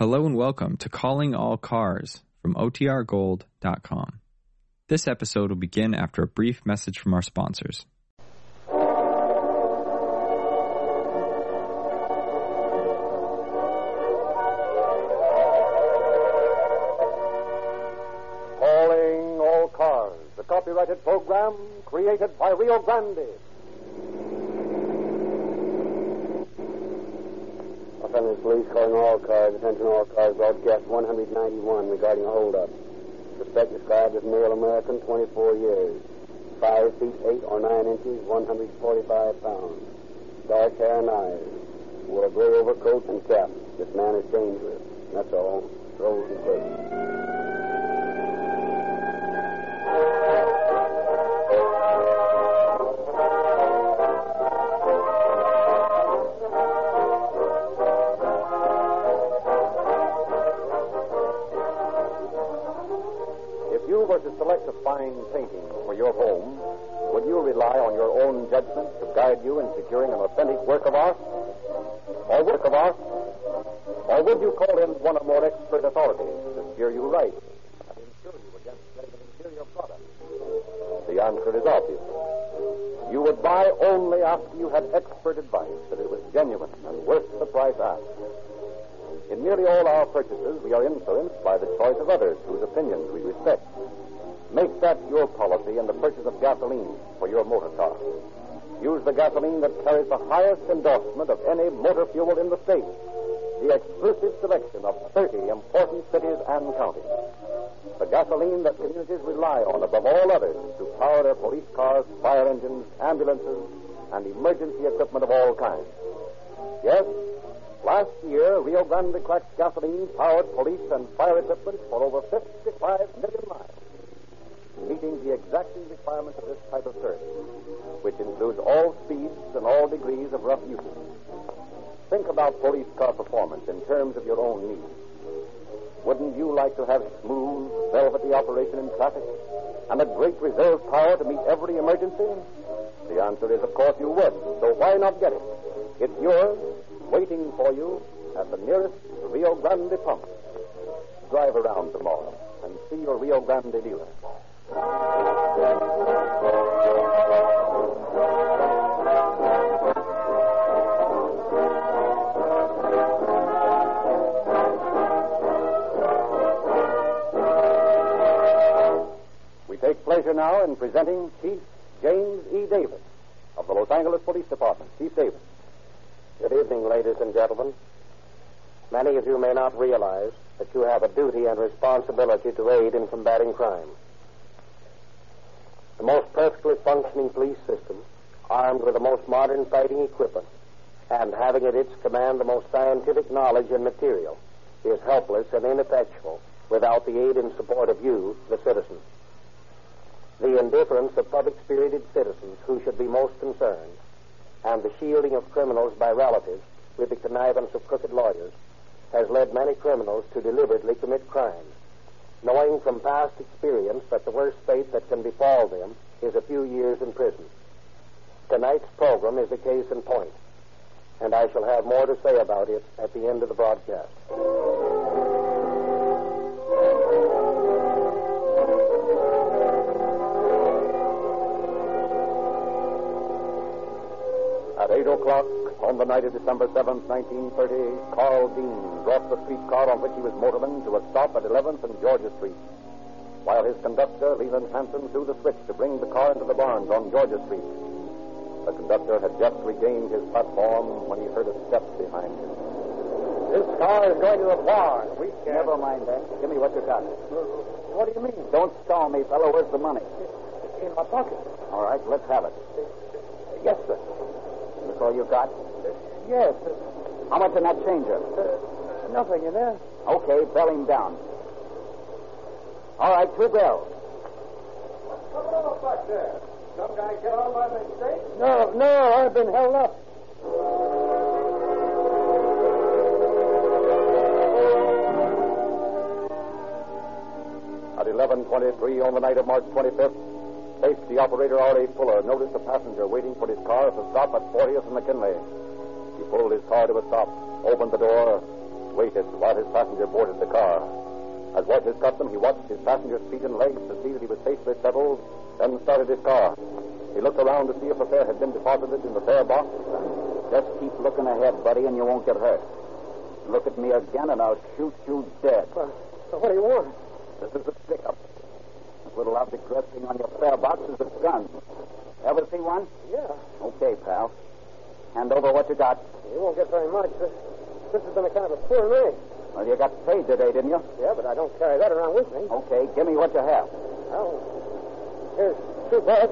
Hello and welcome to Calling All Cars from OTRGold.com. This episode will begin after a brief message from our sponsors. Calling All Cars, the copyrighted program created by Rio Grande. Police calling all cars. Attention all cars. Broadcast 191 regarding a holdup. Suspect described as male American, 24 years. 5 feet 8 or 9 inches, 145 pounds. Dark hair and eyes. Wore a gray overcoat and cap. This man is dangerous. That's all. Roll the tape. Painting for your home, would you rely on your own judgment to guide you in securing an authentic work of art? Or work of art? Or would you call in one or more expert authorities to steer you right and insure you against an inferior product? The answer is obvious. You would buy only after you had expert advice that it was genuine and worth the price asked. In nearly all our purchases, we are influenced by the choice of others whose opinions we respect. Make that your policy in the purchase of gasoline for your motor car. Use the gasoline that carries the highest endorsement of any motor fuel in the state. The exclusive selection of 30 important cities and counties. The gasoline that communities rely on above all others to power their police cars, fire engines, ambulances, and emergency equipment of all kinds. Yes, last year, Rio Grande cracked gasoline powered police and fire equipment for over 55 million miles. Meeting the exacting requirements of this type of service, which includes all speeds and all degrees of rough usage. Think about police car performance in terms of your own needs. Wouldn't you like to have smooth, velvety operation in traffic and a great reserve power to meet every emergency? The answer is, of course, you would, so why not get it? It's yours, waiting for you at the nearest Rio Grande pump. Drive around tomorrow and see your Rio Grande dealer. We take pleasure now in presenting Chief James E. Davis of the Los Angeles Police Department. Chief Davis. Good evening, ladies and gentlemen. Many of you may not realize that you have a duty and responsibility to aid in combating crime. The most perfectly functioning police system, armed with the most modern fighting equipment, and having at its command the most scientific knowledge and material, is helpless and ineffectual without the aid and support of you, the citizen. The indifference of public-spirited citizens who should be most concerned, and the shielding of criminals by relatives with the connivance of crooked lawyers, has led many criminals to deliberately commit crimes, knowing from past experience that the worst fate that can befall them is a few years in prison. Tonight's program is a case in point, and I shall have more to say about it at the end of the broadcast. At 8 o'clock on the night of December 7th, 1930, Carl Dean brought the streetcar on which he was motoring to a stop at 11th and Georgia Street, while his conductor, Leland Hanson, threw the switch to bring the car into the barns on Georgia Street. The conductor had just regained his platform when he heard a step behind him. This car is going to the barn. We can't. Never mind that. Give me what you got. What do you mean? Don't stall me, fellow. Where's the money? In my pocket. All right, let's have it. Yes, sir. That's all you got? Yes. How much in that changer? Nothing in there. Okay, bell him down. All right, two bells. What's going on back there? Some guy get on by mistake? No, I've been held up. At 11:23 on the night of March 25th, safety operator R. A. Fuller noticed a passenger waiting for his car at the stop at 40th and McKinley. He pulled his car to a stop, opened the door, waited while his passenger boarded the car. As was his custom, he watched his passenger's feet and legs to see that he was safely settled, then started his car. He looked around to see if the fare had been deposited in the fare box. Just keep looking ahead, buddy, and you won't get hurt. Look at me again, and I'll shoot you dead. But what do you want? This is a stick-up. This little object resting on your fare box is a gun. Ever see one? Yeah. Okay, pal. Hand over what you got. You won't get very much. This has been a kind of a poor night. Well, you got paid today, didn't you? Yeah, but I don't carry that around with me. Okay, give me what you have. Well, here's $2, and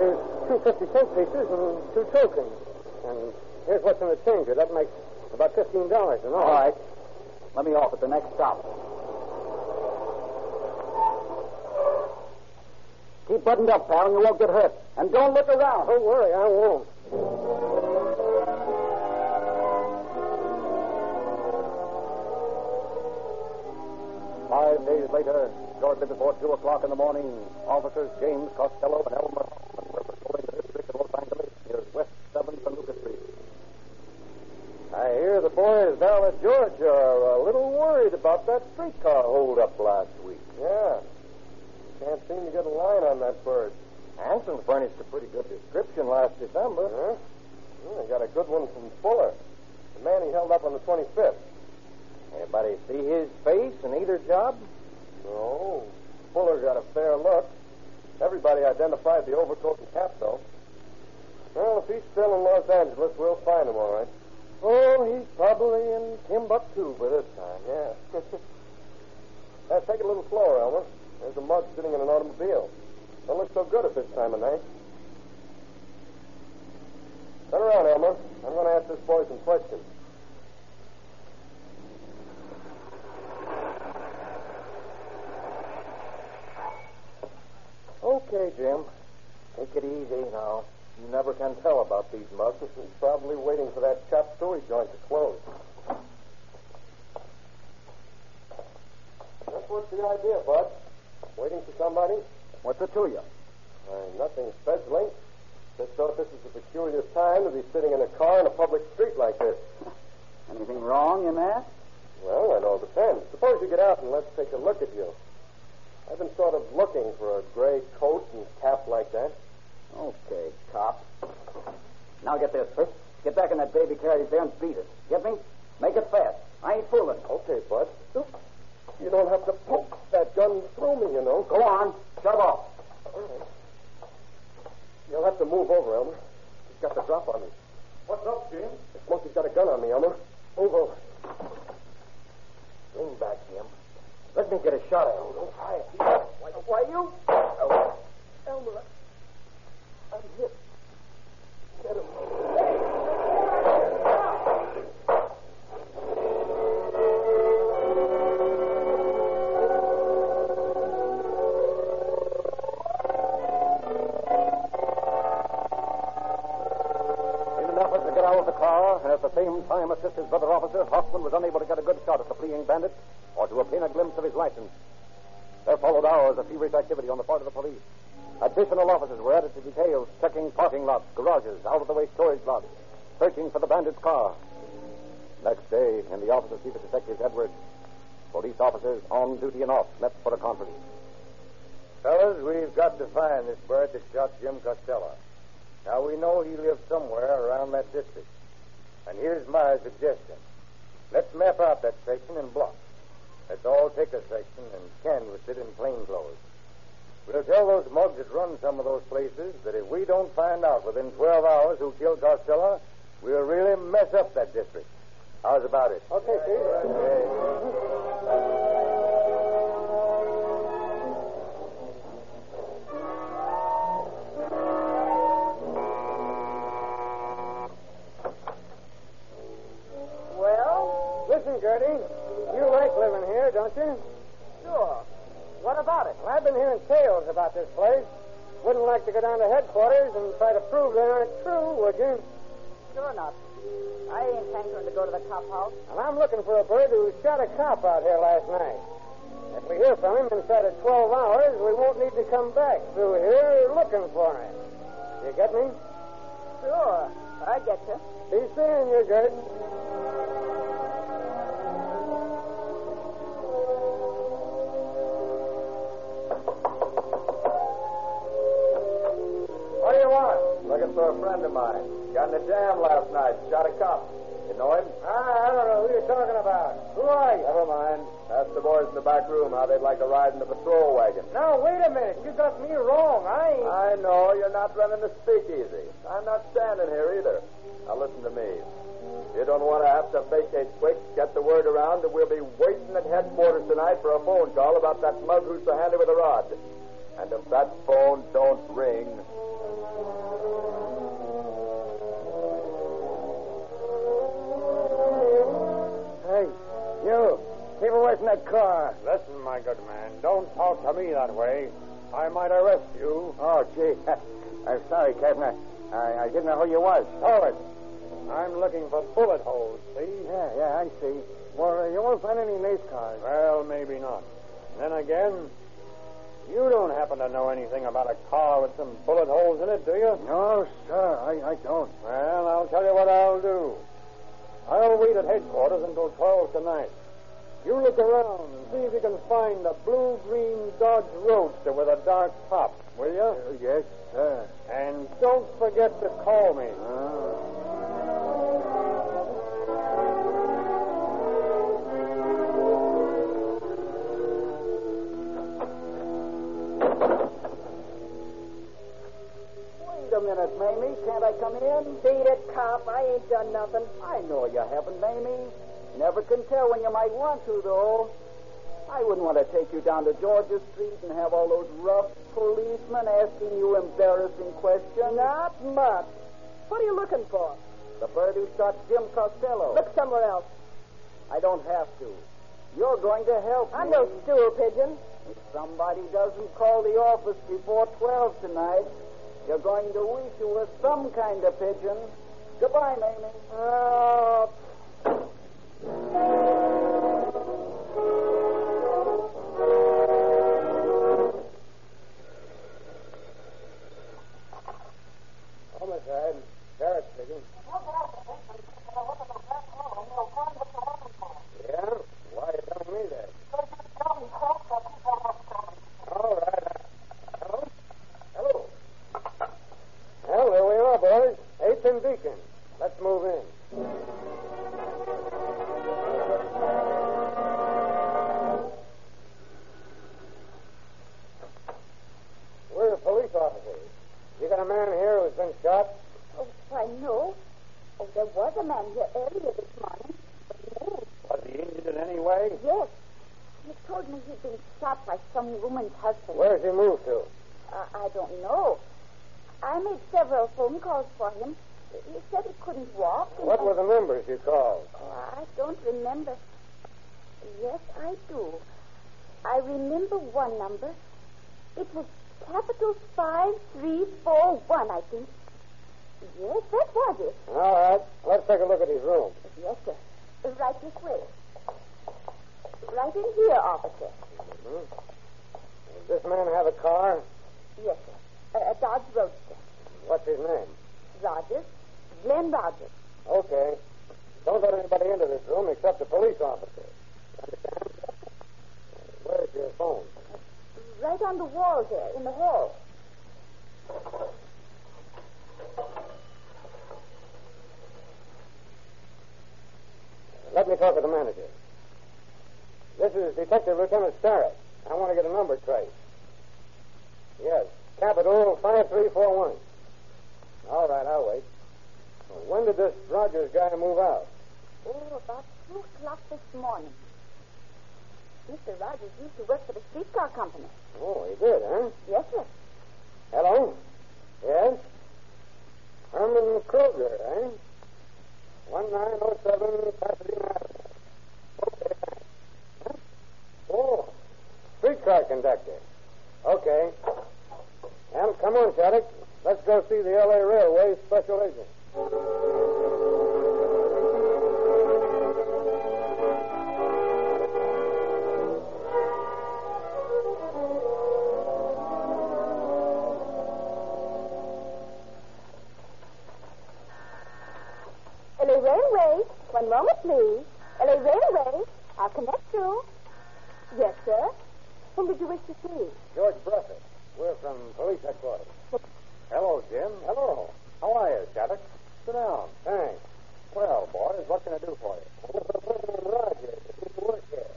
here's 2 50-cent pieces, and 2 tokens. And here's what's in the changer. That makes about $15 and all. All right. Let me off at the next stop. Keep buttoned up, pal, and you won't get hurt. And don't look around. Don't worry, I won't. Days later, shortly before 2 o'clock in the morning, officers James Costello and Elmer Hoffman were patrolling the district of Los Angeles near West 7th and Lucas Street. I hear the boys down at Georgia are a little worried about that streetcar holdup last week. Yeah. Can't seem to get a line on that bird. Hanson furnished a pretty good description last December. Huh? Well, I got a good one from Fuller, the man he held up on the 25th. Anybody see his face in either job? No. Fuller got a fair look. Everybody identified the overcoat and cap, though. Well, if he's still in Los Angeles, we'll find him, all right. Oh, he's probably in Timbuktu by this time, yeah. Now, take it a little slower, Elmer. There's a mug sitting in an automobile. Don't look so good at this time of night. Turn around, Elmer. I'm going to ask this boy some questions. Okay, Jim. Take it easy now. You never can tell about these mugs. He's probably waiting for that chop suey joint to close. That's what's the idea, Bud. Waiting for somebody? What's it to you? Nothing especially. Just thought this is a peculiar time to be sitting in a car in a public street like this. Anything wrong in that? Well, it all depends. Suppose you get out and let's take a look at you. I've been sort of looking for a gray coat and cap like that. Okay, cop. Now get this, Fritz. Get back in that baby carriage there and beat it. Get me? Make it fast. I ain't fooling. Okay, Bud. You don't have to poke that gun through me, you know. Go on. Shove off. All right. You'll have to move over, Elmer. He's got the drop on me. What's up, Jim? This monkey's got a gun on me, Elmer. Move over. Lean back, Jim. Let me get a shot at him. Oh, why, you? Oh. Elmer, I'm hit. Get him. In an effort to get out of the car and at the same time assist his brother officer, Hoffman was unable to get a good shot at the fleeing bandit, or to obtain a glimpse of his license. There followed hours of feverish activity on the part of the police. Additional officers were added to details, checking parking lots, garages, out-of-the-way storage lots, searching for the bandit's car. Next day, in the office of Chief of Detectives Edwards, police officers on duty and off met for a conference. Fellas, we've got to find this bird that shot Jim Costello. Now, we know he lives somewhere around that district. And here's my suggestion. Let's map out that section and block. Let's all take a section and canvas it in plain clothes. We'll tell those mugs that run some of those places that if we don't find out within 12 hours who killed Costello, we'll really mess up that district. How's about it? Okay, Chief. Okay. Well, listen, Gertie. You like living here, don't you? Sure. What about it? Well, I've been hearing tales about this place. Wouldn't like to go down to headquarters and try to prove they aren't true, would you? Sure not. I ain't hankering to go to the cop house. Well, I'm looking for a bird who shot a cop out here last night. If we hear from him inside of 12 hours, we won't need to come back through here looking for him. You get me? Sure. I get you. Be seeing you, Gert. for a friend of mine. Got in a jam last night. Shot a cop. You know him? I don't know who you're talking about. Who are you? Never mind. Ask the boys in the back room how they'd like to ride in the patrol wagon. Now, wait a minute. You got me wrong. I know. You're not running the speakeasy. I'm not standing here either. Now, listen to me. You don't want to have to vacate quick. Get the word around that we'll be waiting at headquarters tonight for a phone call about that mug who's so handy with a rod. And if that phone don't ring... Hey, you. Keep away from that car. Listen, my good man, don't talk to me that way. I might arrest you. Oh, gee. I'm sorry, Captain. I didn't know who you was. All right. I'm looking for bullet holes, see? Yeah, I see. Well, you won't find any in these cars. Well, maybe not. Then again, you don't happen to know anything about a car with some bullet holes in it, do you? No, sir, I don't. Well, I'll tell you what I'll do. I'll wait at headquarters until 12 tonight. You look around and see if you can find a blue-green Dodge Roadster with a dark top, will you? Yes, sir. And don't forget to call me. Mamie, can't I come in? Beat it, cop. I ain't done nothing. I know you haven't, Mamie. Never can tell when you might want to, though. I wouldn't want to take you down to Georgia Street and have all those rough policemen asking you embarrassing questions. Not much. What are you looking for? The bird who shot Jim Costello. Look somewhere else. I don't have to. You're going to help me. I'm no stool pigeon. If somebody doesn't call the office before 12 tonight... you're going to wish you were some kind of pigeon. Goodbye, Mamie. Oh. Homicide. Derrick speaking. Yeah? Why you telling me that? All right. Well, here we are, boys. 8th and Beacon. Let's move in. We're the police officers. You got a man here who's been shot? Oh, I know. Oh, there was a man here earlier this morning. Was he injured in any way? Yes. He told me he'd been shot by some woman's husband. Where's he moved to? I don't know. I made several phone calls for him. He said he couldn't walk. What were the numbers you called? Oh, I don't remember. Yes, I do. I remember one number. It was capital 5341, I think. Yes, that was it. All right. Let's take a look at his room. Yes, sir. Right this way. Right in here, officer. Mm-hmm. Does this man have a car? Yes, sir. A Dodge Roadster. What's his name? Rogers. Glenn Rogers. Okay. Don't let anybody into this room except the police officer. Understand? Where's your phone? Right on the wall here, in the hall. Let me talk to the manager. This is Detective Lieutenant Terrence. I want to get a number trace. Yes. Capital 5341. All right, I'll wait. When did this Rogers guy move out? Oh, about 2 o'clock this morning. Mr. Rogers used to work for the streetcar company. Oh, he did, huh? Yes, sir. Hello? Yes? Herman Kroger, eh? 1907 Pasadena Avenue. Okay, thanks. Huh? Oh, streetcar conductor. Okay. Well, come on, Shattuck. Let's go see the L.A. Railway special agent. L.A. Railway, one moment, please. L.A. Railway, I'll connect you. Yes, sir. Whom did you wish to see? George Bruffett. We're from police headquarters. Hello, Jim. Hello. How Sit down. Thanks. Well, boys, what can I do for you? Well, there's a person named Rogers that used to work here.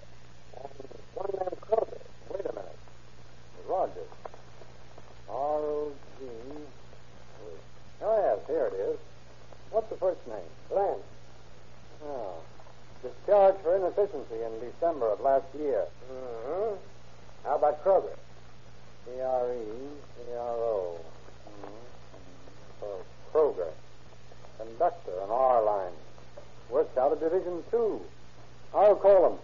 And one named Kroger. Wait a minute. Rogers. R.O.G. Oh, yes, here it is. What's the first name? Glenn. Oh. Discharged for inefficiency in December of last year. Mm-hmm. How about Kroger? C-R-E-C-R-O. Mm-hmm. So, Kroger. Conductor on our line. Works out of Division 2. I'll call him.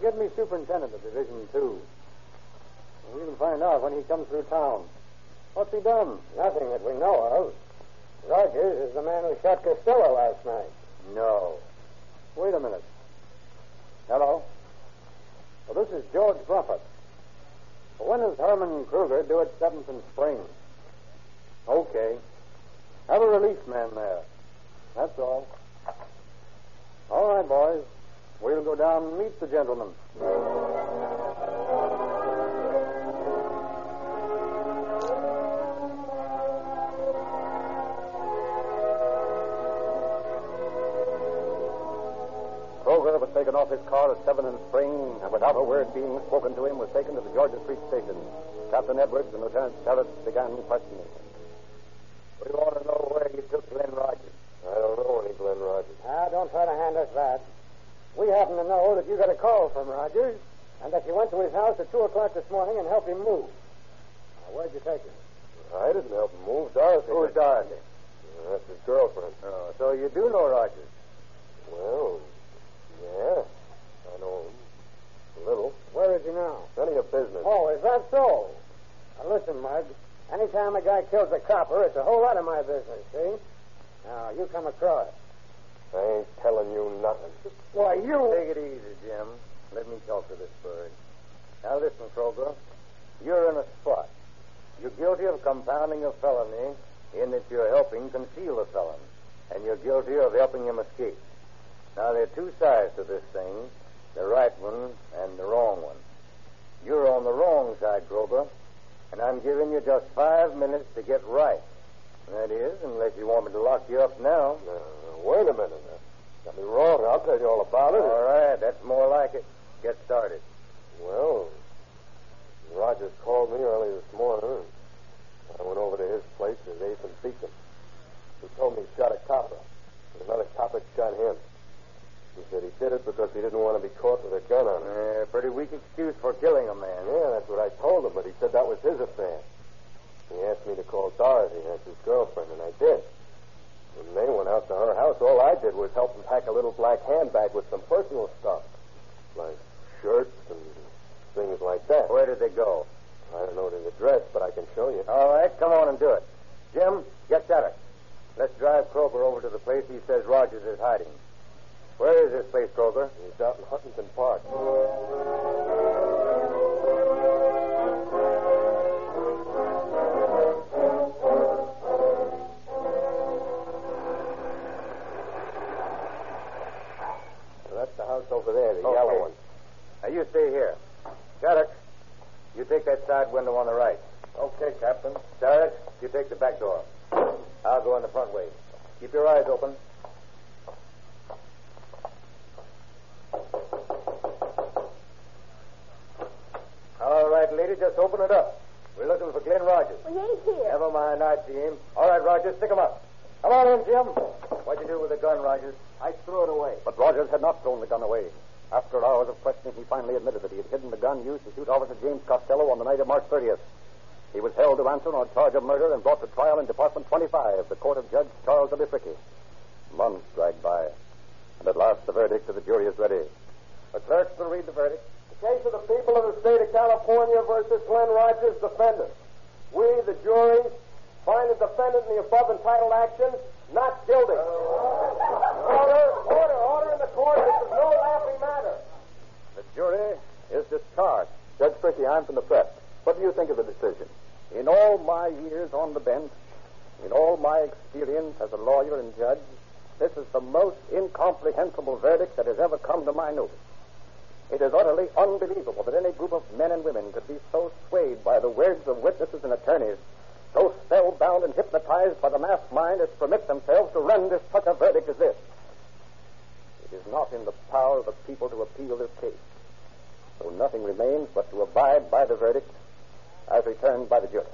Get me superintendent of Division 2. We can find out when he comes through town. What's he done? Nothing that we know of. Rogers is the man who shot Costello last night. No. Wait a minute. Hello? Well, this is George Bruffett. When does Herman Kroger do at 7th and Spring? Okay. Have a relief man there. That's all. All right, boys. We'll go down and meet the gentleman. Kroger was taken off his car at 7 and Spring, and without a word being spoken to him, was taken to the Georgia Street Station. Captain Edwards and Lieutenant Terrence began questioning him. We want to know where you took Glenn Rogers. I don't know any Glenn Rogers. Ah, don't try to hand us that. We happen to know that you got a call from Rogers and that you went to his house at 2 o'clock this morning and helped him move. Now, where'd you take him? I didn't help him move. Dorothy. Who's Dorothy? That's his girlfriend. Oh, so you do know Rogers? Well, yeah. I know him. A little. Where is he now? Running a business. Oh, is that so? Now, listen, Mug. Anytime a guy kills a copper, it's a whole lot of my business, see? Now, you come across. I ain't telling you nothing. Why, you... Take it easy, Jim. Let me talk to this bird. Now, listen, Kroger. You're in a spot. You're guilty of compounding a felony in that you're helping conceal a felon. And you're guilty of helping him escape. Now, there are two sides to this thing. The right one and the wrong one. You're on the wrong side, Kroger. And I'm giving you just 5 minutes to get right. That is, unless you want me to lock you up now. Wait a minute. Got me wrong. I'll tell you all about it. All right, that's more like it. Get started. Well, Rogers called me early this morning. I went over to his place at 8th and Beacon. He told me he shot a copper. Another copper shot him. He said he did it because he didn't want to be caught with a gun on him. Yeah, pretty weak excuse for killing a man. Yeah, that's what I told him, but he said that was his affair. He asked me to call Dorothy, that's his girlfriend, and I did. When they went out to her house, all I did was help him pack a little black handbag with some personal stuff. Like shirts and things like that. Where did they go? I don't know the address, but I can show you. All right, come on and do it. Jim, get at it. Let's drive Kroger over to the place he says Rogers is hiding. Where is this place, Kroger? It's out in Huntington Park. Well, that's the house over there, the yellow one. Now, you stay here. Derrick, you take that side window on the right. Okay, Captain. Derrick, you take the back door. I'll go in the front way. Keep your eyes open. Just open it up. We're looking for Glenn Rogers. Well, he ain't here. Never mind, I see him. All right, Rogers, stick him up. Come on in, Jim. What'd you do with the gun, Rogers? I threw it away. But Rogers had not thrown the gun away. After hours of questioning, he finally admitted that he had hidden the gun used to shoot Officer James Costello on the night of March 30th. He was held to ransom on a charge of murder and brought to trial in Department 25, the court of Judge Charles L. Fricke. Months dragged by, and at last the verdict of the jury is ready. The clerk will read the verdict. Case of the people of the state of California versus Glenn Rogers, defendant. We, the jury, find the defendant in the above entitled action not guilty. Order in the court. This is no laughing matter. The jury is discharged. Judge Fricke, I'm from the press. What do you think of the decision? In all my years on the bench, in all my experience as a lawyer and judge, this is the most incomprehensible verdict that has ever come to my notice. It is utterly unbelievable that any group of men and women could be so swayed by the words of witnesses and attorneys so spellbound and hypnotized by the mass mind as to permit themselves to render such a verdict as this. It is not in the power of the people to appeal this case, so nothing remains but to abide by the verdict as returned by the jury.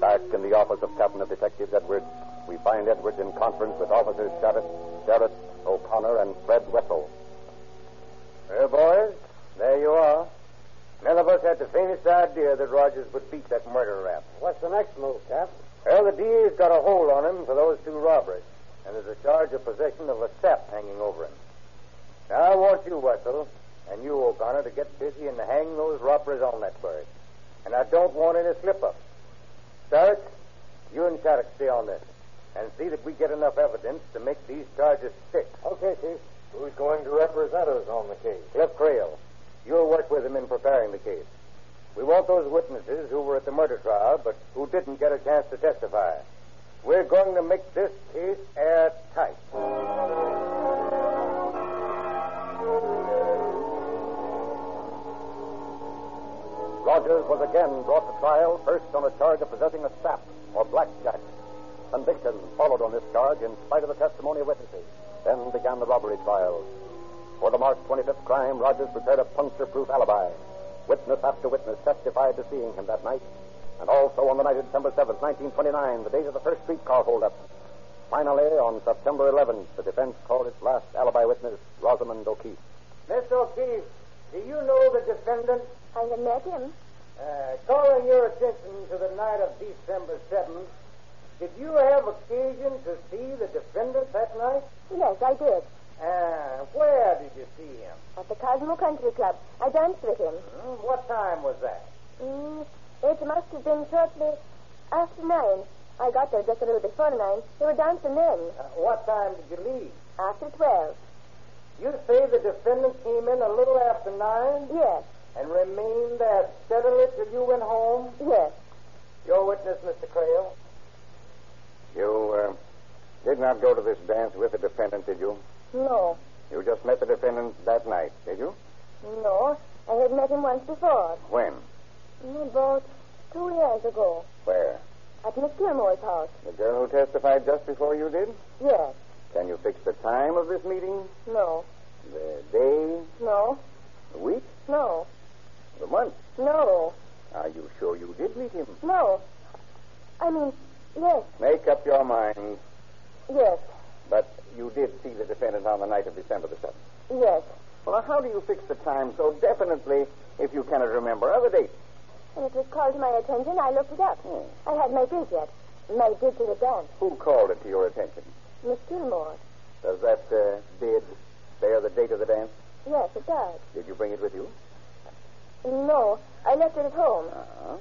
Back in the office of Captain of Detectives Edwards, we find Edwards in conference with Officers Stavis, O'Connor, and Fred Wessel. Well, boys, there you are. None of us had the faintest idea that Rogers would beat that murder rap. What's the next move, Cap? Well, the DA's got a hold on him for those two robberies, and there's a charge of possession of a sap hanging over him. Now, I want you, Wessel, and you, O'Connor, to get busy and hang those robbers on that bird. And I don't want any slip-ups. Stark, you and Shattuck stay on this, and see that we get enough evidence to make these charges stick. Okay, Chief. Who's going to represent us on the case? Cliff Crail. You'll work with him in preparing the case. We want those witnesses who were at the murder trial, but who didn't get a chance to testify. We're going to make this case airtight. Rogers was again brought to trial, first on a charge of possessing a sap, or blackjack. Conviction followed on this charge in spite of the testimony of witnesses. Then began the robbery trial. For the March 25th crime, Rogers prepared a puncture-proof alibi. Witness after witness testified to seeing him that night, and also on the night of December 7th, 1929, the date of the first streetcar holdup. Finally, on September 11th, the defense called its last alibi witness, Rosamond O'Keefe. Miss O'Keefe, do you know the defendant? I have met him. Calling your attention to the night of December 7th, did you have occasion to see the defendant that night? Yes, I did. Where did you see him? At the Cosmo Country Club. I danced with him. What time was that? It must have been shortly after 9. I got there just a little before 9. They were dancing then. What time did you leave? After 12. You say the defendant came in a little after 9? Yes. And remained there steadily till you went home? Yes. Your witness, Mr. Crail? You did not go to this dance with the defendant, did you? No. You just met the defendant that night, did you? No. I had met him once before. When? About 2 years ago. Where? At Miss Gilmore's house. The girl who testified just before you did? Yes. Can you fix the time of this meeting? No. The day? No. The week? No. The month? No. Are you sure you did meet him? No. I mean, yes. Make up your mind. Yes. But you did see the defendant on the night of December the 7th? Yes. Well, how do you fix the time so definitely if you cannot remember other dates? When it was called to my attention, I looked it up. I had my bid yet. My bid to the dance. Who called it to your attention? Miss Gilmore. Does that bid bear the date of the dance? Yes, it does. Did you bring it with you? No. I left it at home. Uh-huh.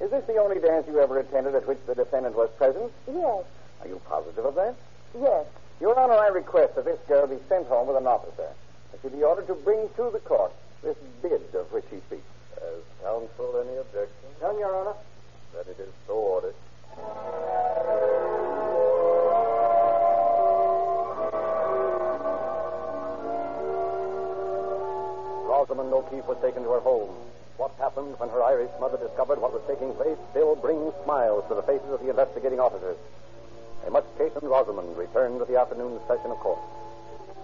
Is this the only dance you ever attended at which the defendant was present? Yes. Are you positive of that? Yes. Your Honor, I request that this girl be sent home with an officer, that she be ordered to bring to the court this bid of which she speaks. Has counsel any objection? None, Your Honor. That it is so ordered. Rosamond O'Keefe was taken to her home. What happened when her Irish mother discovered what was taking place still brings smiles to the faces of the investigating officers. A much-chastened Rosamond returned to the afternoon session of court.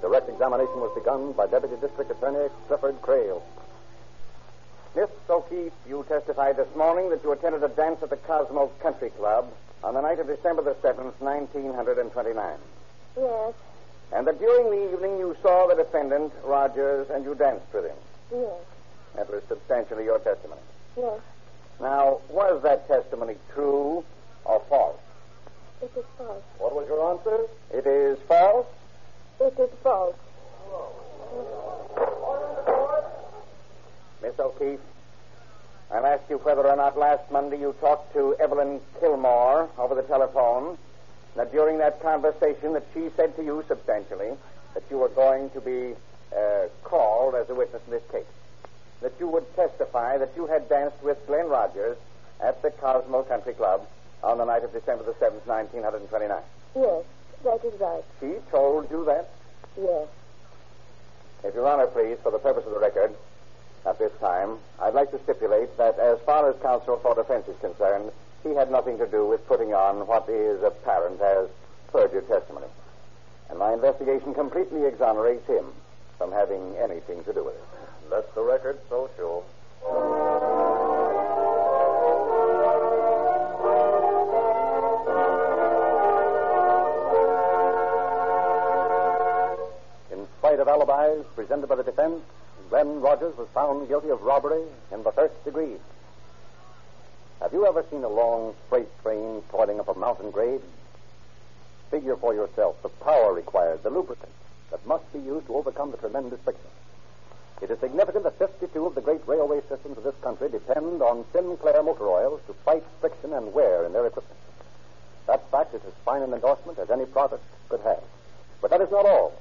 Direct examination was begun by Deputy District Attorney Clifford Crail. Miss O'Keefe, you testified this morning that you attended a dance at the Cosmo Country Club on the night of December the 7th, 1929. Yes. And that during the evening you saw the defendant, Rogers, and you danced with him. Yes. That was substantially your testimony. Yes. Now, was that testimony true or false? It is false. What was your answer? It is false. It is false. Miss O'Keefe, I'll ask you whether or not last Monday you talked to Evelyn Gilmore over the telephone, that during that conversation that she said to you substantially that you were going to be called as a witness in this case, that you would testify that you had danced with Glenn Rogers at the Cosmo Country Club on the night of December the 7th, 1929. Yes. That is right. She told you that? Yes. If Your Honor, please, for the purpose of the record, at this time, I'd like to stipulate that as far as counsel for defense is concerned, he had nothing to do with putting on what is apparent as perjured testimony. And my investigation completely exonerates him from having anything to do with it. That's the record, so sure. In spite of alibis presented by the defense, Glenn Rogers was found guilty of robbery in the first degree. Have you ever seen a long freight train toiling up a mountain grade? Figure for yourself the power required, the lubricant that must be used to overcome the tremendous friction. It is significant that 52 of the great railway systems of this country depend on Sinclair motor oils to fight friction and wear in their equipment. That fact is as fine an endorsement as any product could have. But that is not all.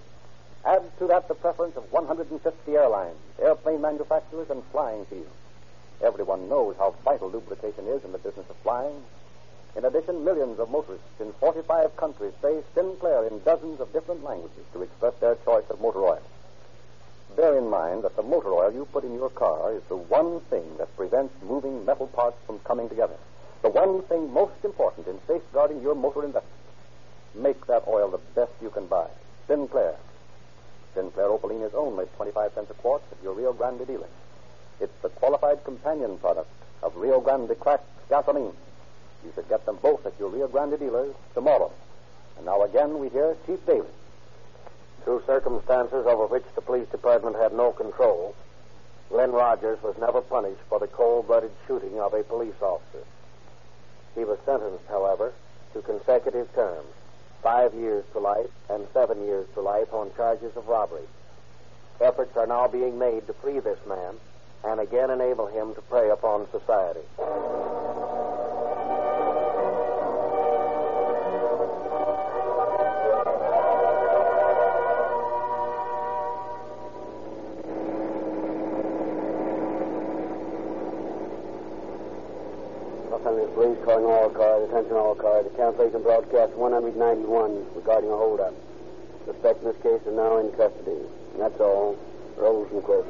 Add to that the preference of 150 airlines, airplane manufacturers, and flying fields. Everyone knows how vital lubrication is in the business of flying. In addition, millions of motorists in 45 countries say Sinclair in dozens of different languages to express their choice of motor oil. Bear in mind that the motor oil you put in your car is the one thing that prevents moving metal parts from coming together. The one thing most important in safeguarding your motor investment. Make that oil the best you can buy. Sinclair. Sinclair Opaline is only 25 cents a quart at your Rio Grande dealer. It's the qualified companion product of Rio Grande cracked gasoline. You should get them both at your Rio Grande dealers tomorrow. And now again we hear Chief Davis. Through circumstances over which the police department had no control, Glenn Rogers was never punished for the cold-blooded shooting of a police officer. He was sentenced, however, to consecutive terms, 5 years to life and 7 years to life on charges of robbery. Efforts are now being made to free this man and again enable him to prey upon society. Police calling all cars, attention all cars. The cancellation broadcast 191 regarding a holdup. Suspect in this case is now in custody. And that's all. Rolls and quits.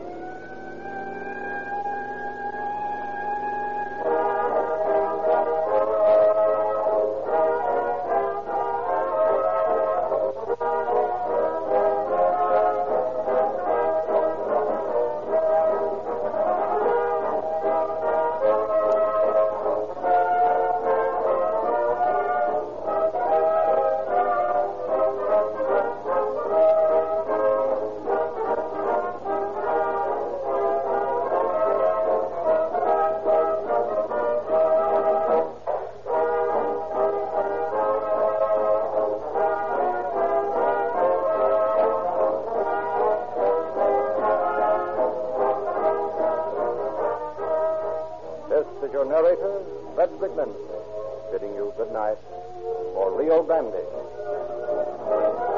Bidding you good night for Rio Grande.